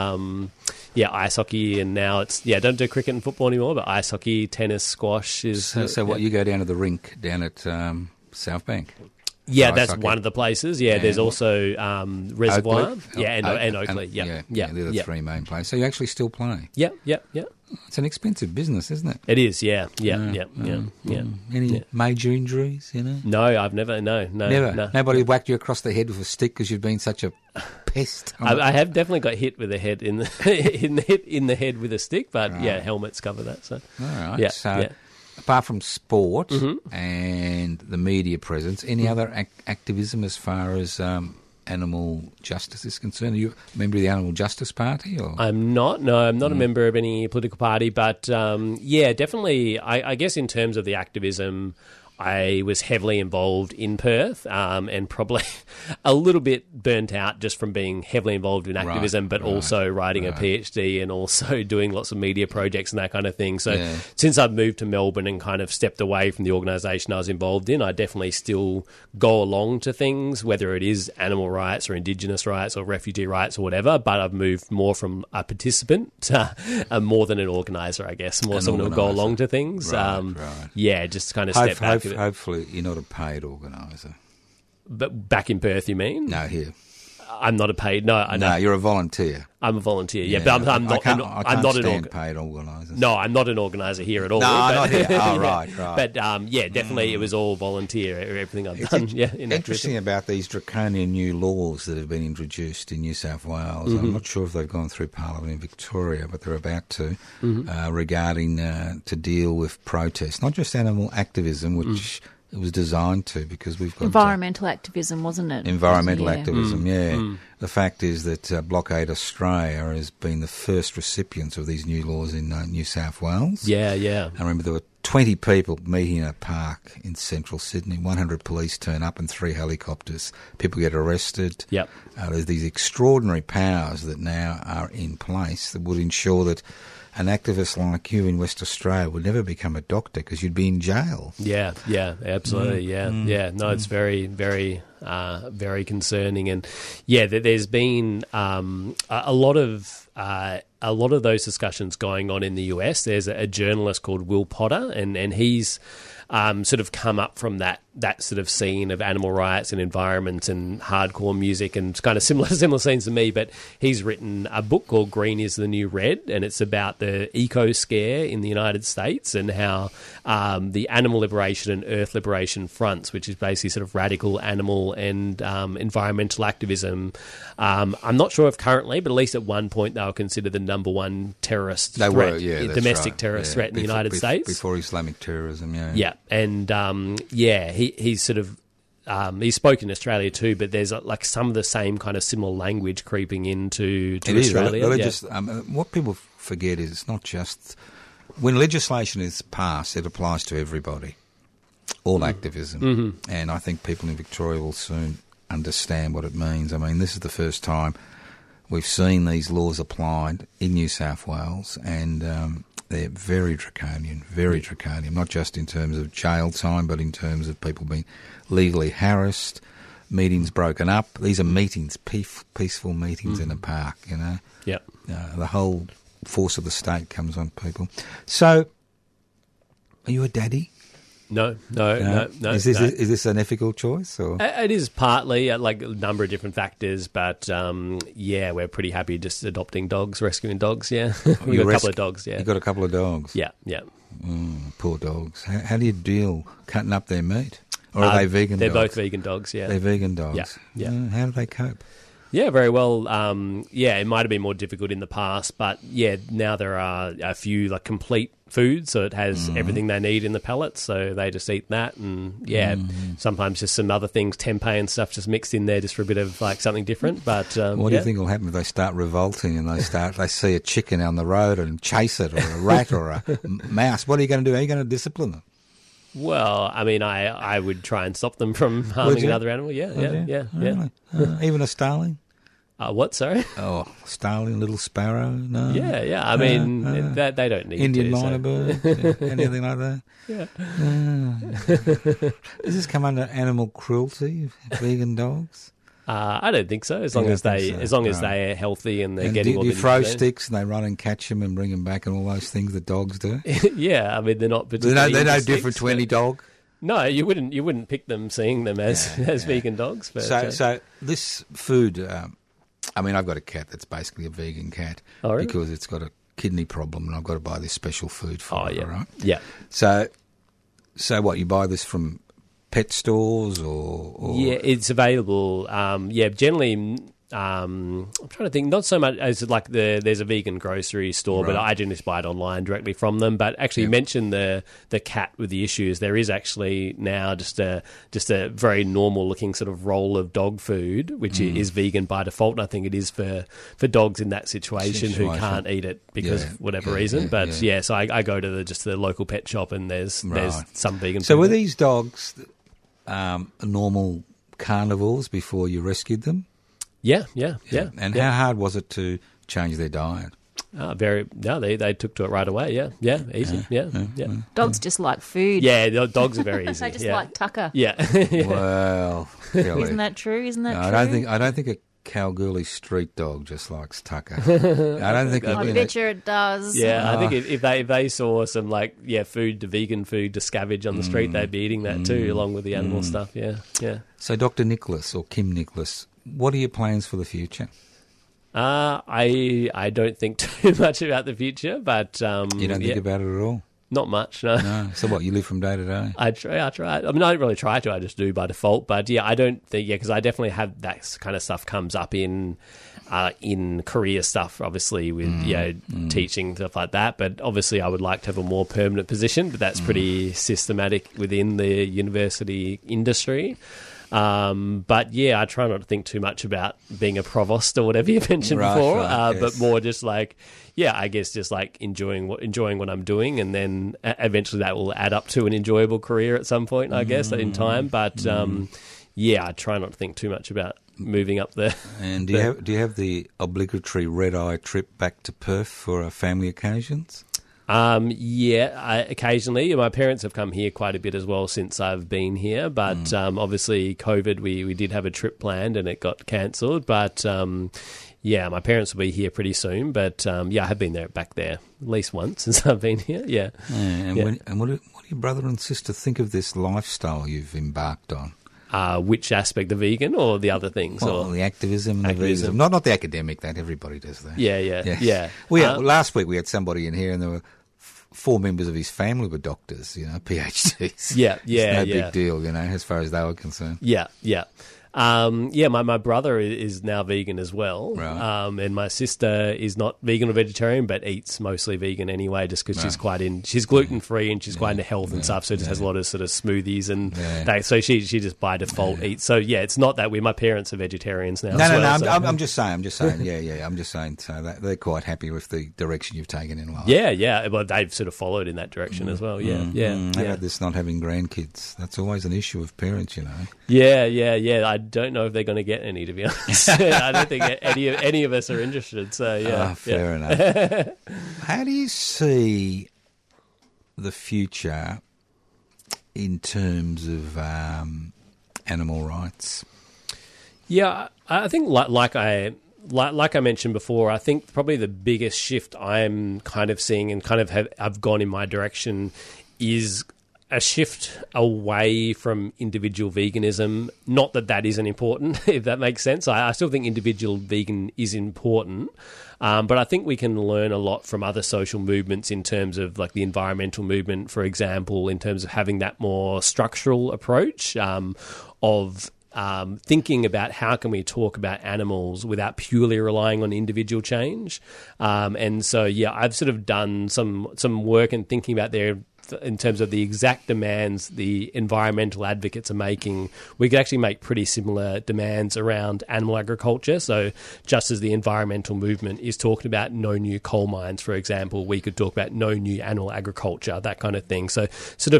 ice hockey, and now it's don't do cricket and football anymore, but ice hockey, tennis, squash is... So what, you go down to the rink down at South Bank? Yeah, that's hockey. One of the places. Yeah, there's also Reservoir. Oakley. And Oakley. They're the three main places. So you actually still play. Yeah. It's an expensive business, isn't it? It is, Any major injuries, you know? No, I've never. No. Nobody whacked you across the head with a stick because you've been such a pest? I have definitely got hit with a head in the head with a stick, but helmets cover that. So. All right, so apart from sport and the media presence, any other activism as far as... animal justice is concerned? Are you a member of the Animal Justice Party? Or? I'm not. No, I'm not a member of any political party. But, definitely, I guess in terms of the activism, I was heavily involved in Perth and probably a little bit burnt out just from being heavily involved in activism, also writing a PhD and also doing lots of media projects and that kind of thing. So since I've moved to Melbourne and kind of stepped away from the organisation I was involved in, I definitely still go along to things, whether it is animal rights or Indigenous rights or refugee rights or whatever, but I've moved more from a participant more than an organiser, I guess, more someone who'll go along to things. Yeah, just kind of step back. Hopefully you're not a paid organiser. But back in Perth, you mean? No, here. I'm not a paid... No, I know. No, you're a volunteer. I'm a volunteer, but I can't stand paid organisers. No, I'm not an organiser here at all. No, but, not here. Oh, right. But, definitely it was all volunteer, everything I've done. Interesting about these draconian new laws that have been introduced in New South Wales. I'm not sure if they've gone through Parliament in Victoria, but they're about to, regarding to deal with protests, not just animal activism, which... It was designed to, because we've got... Environmental activism, wasn't it? Environmental activism, The fact is that Blockade Australia has been the first recipients of these new laws in New South Wales. Yeah. I remember there were 20 people meeting in a park in central Sydney, 100 police turn up and 3 helicopters. People get arrested. Yep. There's these extraordinary powers that now are in place that would ensure that an activist like you in West Australia would never become a doctor because you'd be in jail. Yeah, absolutely, No, it's very, very, very concerning. And, there's been a lot of those discussions going on in the US. There's a journalist called Will Potter, and he's... sort of come up from that sort of scene of animal rights and environment and hardcore music and kind of similar scenes to me, but he's written a book called Green is the New Red, and it's about the eco scare in the United States and how the Animal Liberation and Earth Liberation Fronts, which is basically sort of radical animal and environmental activism, I'm not sure if currently, but at least at one point they were considered the number one terrorist threat in the United States. Before Islamic terrorism, And, he's sort of, he spoke in Australia too, but there's like some of the same kind of similar language creeping into Australia. What people forget is it's not just, when legislation is passed, it applies to everybody, all activism. And I think people in Victoria will soon understand what it means. I mean, this is the first time we've seen these laws applied in New South Wales, and they're very draconian, not just in terms of jail time, but in terms of people being legally harassed, meetings broken up. These are meetings, peaceful meetings in a park, you know. Yep. The whole force of the state comes on people. So, are you a daddy? No. Is this an ethical choice? Or? It is partly, like a number of different factors, but yeah, we're pretty happy just adopting dogs, rescuing dogs, yeah. We've got a couple of dogs, yeah. You've got a couple of dogs? Yeah, yeah. Mm, poor dogs. How do you deal cutting up their meat? Or are they vegan dogs? They're both vegan dogs, yeah. They're vegan dogs. Yeah, yeah. How do they cope? Yeah, very well. Yeah, it might have been more difficult in the past, but yeah, now there are a few like complete foods, so it has everything they need in the pellets, so they just eat that, and yeah, sometimes just some other things, tempeh and stuff, just mixed in there, just for a bit of like something different. But do you think will happen if they start revolting and they see a chicken on the road and chase it, or a rat or a mouse? What are you going to do? Are you going to discipline them? Well, I mean, I would try and stop them from harming another animal. Yeah, really? Even a starling. What, sorry? Oh, starling, little sparrow, no. Yeah, yeah, I mean, they don't need Indian minor bird, anything like that. Yeah. Does this come under animal cruelty, vegan dogs? I don't think so, as long as they are healthy and they're getting all the... Do you throw sticks and they run and catch them and bring them back and all those things that dogs do? Yeah, I mean, they're not particularly... They're no different to any dog? No, you wouldn't pick them seeing them as vegan dogs. But, so this food... I mean, I've got a cat that's basically a vegan cat because it's got a kidney problem and I've got to buy this special food for it, right? Yeah. So what, you buy this from pet stores or... Yeah, it's available. Generally... I'm trying to think, not so much as like there's a vegan grocery store, but I didn't just buy it online directly from them. But actually mention the cat with the issues. There is actually now just a very normal looking sort of roll of dog food, which is vegan by default. And I think it is for dogs in that situation who can't eat it because of whatever reason. So I go to the local pet shop and there's some vegan food. So were these dogs normal carnivores before you rescued them? Yeah. And how hard was it to change their diet? They took to it right away. Yeah, easy. Yeah. Dogs just like food. Yeah, dogs are very easy. They just like tucker. Yeah. Well, really. Isn't that true? Isn't that true? I don't think a Kalgoorlie street dog just likes tucker. I bet you it does. Yeah, I think if they saw some food to vegan food to scavenge on the street, they'd be eating that too, along with the animal stuff. Yeah. So, Dr. Nicholas or Kim Nicholas, what are your plans for the future? I don't think too much about the future, but... you don't think about it at all? Not much, no. So what, you live from day to day? I try. I mean, I don't really try to, I just do by default. But yeah, I don't think, because I definitely have that kind of stuff comes up in career stuff, obviously, with teaching, stuff like that. But obviously I would like to have a more permanent position, but that's pretty systematic within the university industry. But yeah, I try not to think too much about being a provost or whatever you mentioned before, but more just I guess just enjoying what I'm doing, and then eventually that will add up to an enjoyable career at some point, I guess, in time. But I try not to think too much about moving up there. And do you have the obligatory red-eye trip back to Perth for family occasions? Occasionally. My parents have come here quite a bit as well since I've been here, but obviously COVID, we did have a trip planned and it got cancelled, but my parents will be here pretty soon, but I have been back there at least once since I've been here, What do your brother and sister think of this lifestyle you've embarked on? Which aspect, the vegan or the other things? Or the activism and the veganism. Not the academic, that everybody does that. Yeah. Last week we had somebody in here and there were four members of his family were doctors, PhDs. It's no big deal, as far as they were concerned. Yeah. My brother is now vegan as well, and my sister is not vegan or vegetarian, but eats mostly vegan anyway, just because she's gluten free and she's quite into health and stuff, so just has a lot of sort of smoothies and that. So she just by default eats. So it's not that my parents are vegetarians now. I'm just saying. I'm just saying. So they're quite happy with the direction you've taken in life. Yeah. Well, they've sort of followed in that direction as well. Yeah. How about this not having grandkids? That's always an issue of parents, Yeah. I don't know if they're going to get any, to be honest. I don't think any of us are interested. So fair enough. How do you see the future in terms of animal rights? Yeah, I think like I mentioned before, I think probably the biggest shift I'm kind of seeing and kind of I've gone in my direction is a shift away from individual veganism. Not that that isn't important, if that makes sense. I still think individual vegan is important, but I think we can learn a lot from other social movements in terms of like the environmental movement, for example, in terms of having that more structural approach of thinking about how can we talk about animals without purely relying on individual change. And so, yeah, I've sort of done some work and thinking about their in terms of the exact demands the environmental advocates are making. We could actually make pretty similar demands around animal agriculture. So just as the environmental movement is talking about no new coal mines, for example, we could talk about no new animal agriculture, that kind of thing. So sort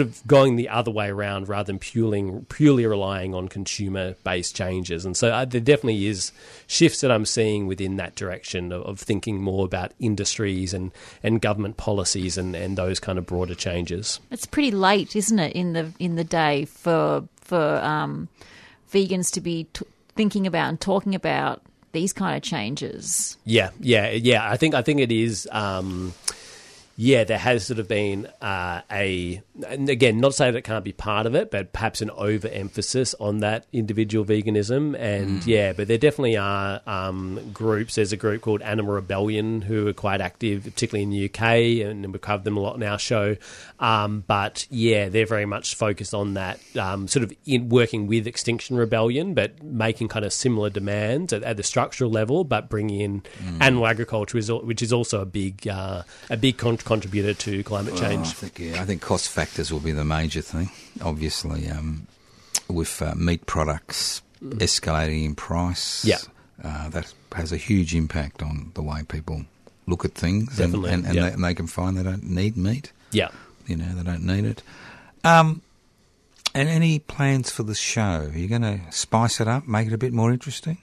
of going the other way around rather than purely relying on consumer-based changes. And so there definitely is shifts that I'm seeing within that direction of thinking more about industries and government policies and those kind of broad changes. It's pretty late, isn't it, in the day for vegans to be thinking about and talking about these kind of changes. Yeah. I think it is. Yeah, there has sort of been and again, not to say that it can't be part of it, but perhaps an overemphasis on that individual veganism. And yeah, but there definitely are groups. There's a group called Animal Rebellion who are quite active, particularly in the UK, and we've covered them a lot in our show. But yeah, they're very much focused on that, sort of in working with Extinction Rebellion, but making kind of similar demands at the structural level, but bringing in animal agriculture, which is also a big contributor to climate change. I think cost factors will be the major thing, obviously, with meat products escalating in price. Yeah. That has a huge impact on the way people look at things. Definitely. And they can find they don't need meat. Yeah. You know, they don't need it. And any plans for the show? Are you going to spice it up, make it a bit more interesting?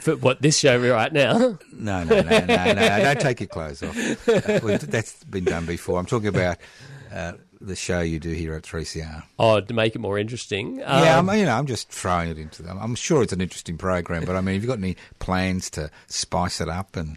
For what, this show right now? No. Don't take your clothes off. That's been done before. I'm talking about the show you do here at 3CR. Oh, to make it more interesting. Yeah, I'm just throwing it into them. I'm sure it's an interesting program, but I mean, have you got any plans to spice it up? And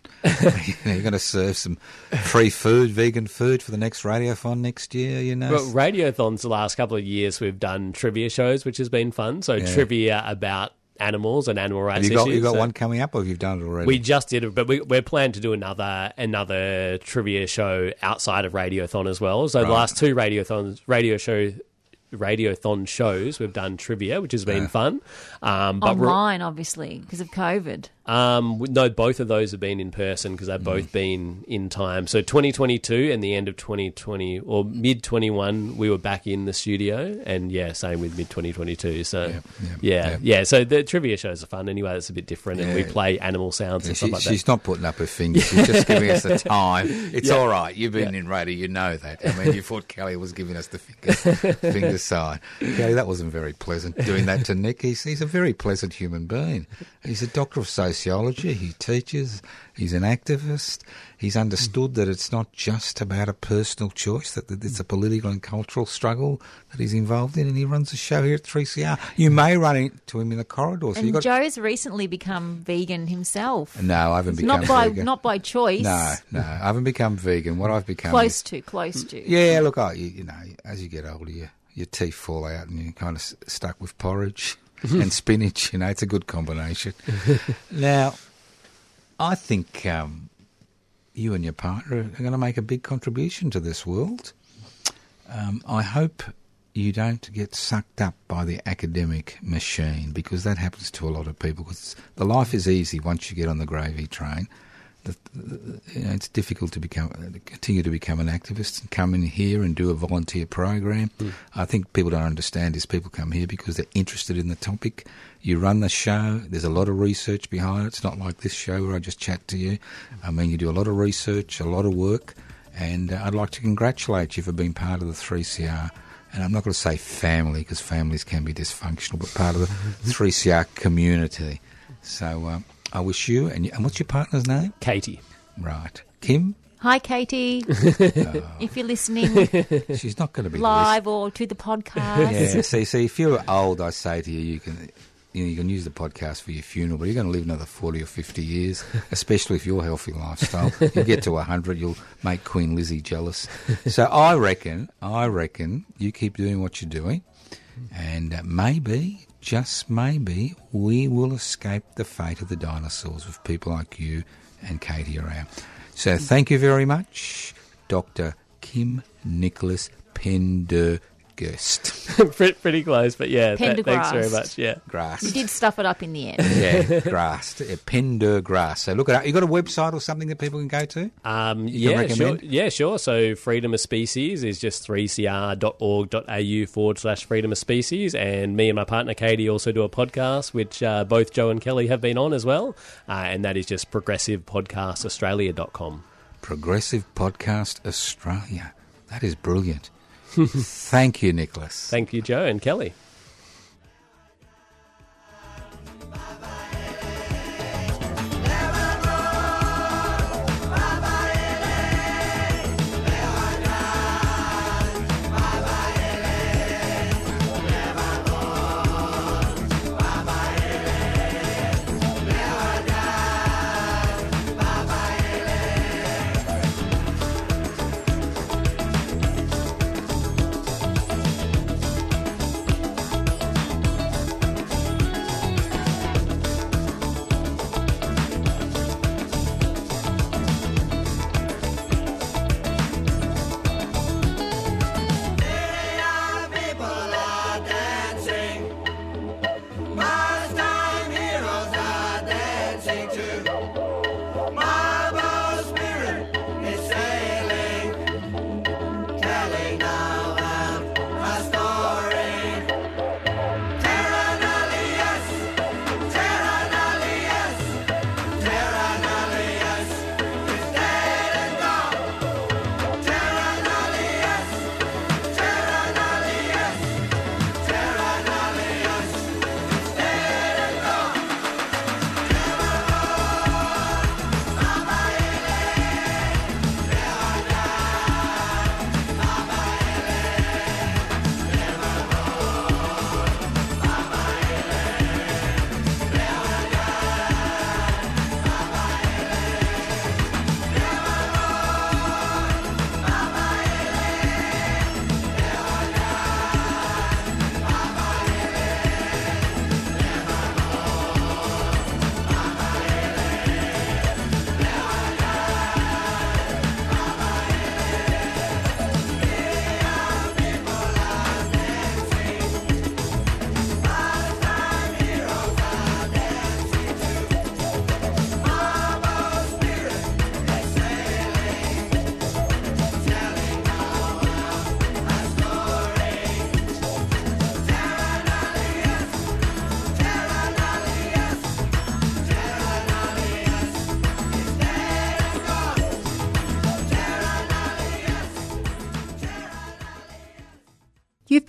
you're going to serve some free food, vegan food, for the next Radiothon next year, you know? Well, Radiothons, the last couple of years, we've done trivia shows, which has been fun. So trivia about animals and animal rights issues. Have you got one coming up, or have you done it already? We just did it, but we're planning to do another trivia show outside of Radiothon as well. So the last two Radiothon shows we've done trivia, which has been fun. But online, obviously, because of COVID. No, both of those have been in person because they've both been in time. So 2022 and the end of 2020 or mid-21, we were back in the studio, and same with mid-2022. So so the trivia shows are fun anyway. It's a bit different, and we play animal sounds and stuff like that. She's not putting up her fingers. She's just giving us the time. It's all right. You've been in radio. You know that. I mean, you thought Kelly was giving us the finger sign. Kelly, that wasn't very pleasant doing that to Nick. He's a very pleasant human being. He's a doctor of sociology, he teaches, he's an activist, he's understood that it's not just about a personal choice, that it's a political and cultural struggle that he's involved in, and he runs a show here at 3CR. You may run into him in the corridors. And Joe's recently become vegan himself. No, I haven't become vegan. Not by choice. No, I haven't become vegan. What I've become... Close to. Yeah, look, as you get older, your teeth fall out and you're kind of stuck with porridge. And spinach, it's a good combination. Now, I think you and your partner are going to make a big contribution to this world. I hope you don't get sucked up by the academic machine, because that happens to a lot of people. Because the life is easy once you get on the gravy train. It's difficult to continue to become an activist and come in here and do a volunteer program. I think people don't understand is people come here because they're interested in the topic. You run the show. There's a lot of research behind it. It's not like this show where I just chat to you. I mean, you do a lot of research, a lot of work, and I'd like to congratulate you for being part of the 3CR. And I'm not going to say family, because families can be dysfunctional, but part of the 3CR community. So... I wish you, and what's your partner's name? Katie. Right. Kim? Hi, Katie. If you're listening. She's not going to be live or to the podcast. Yeah, see, if you're old, I say to you, you can you know, you can use the podcast for your funeral, but you're going to live another 40 or 50 years, especially if you're healthy lifestyle. You get to 100, you'll make Queen Lizzie jealous. So I reckon you keep doing what you're doing, and maybe, just maybe, we will escape the fate of the dinosaurs with people like you and Katie around. So thank you very much, Dr. Kim Nicholas Pendergrast. Pretty close, but yeah, thanks very much. Yeah, Grast. You did stuff it up in the end. Yeah, Grast. Yeah, Pendergrast. So look it up. You got a website or something that people can go to? Yeah, sure. So Freedom of Species is just 3cr.org.au/Freedom of Species. And me and my partner Katie also do a podcast, which both Joe and Kelly have been on as well. And that is just progressivepodcastaustralia.com. Progressive Podcast Australia. That is brilliant. Thank you, Nicholas. Thank you, Joe and Kelly. You've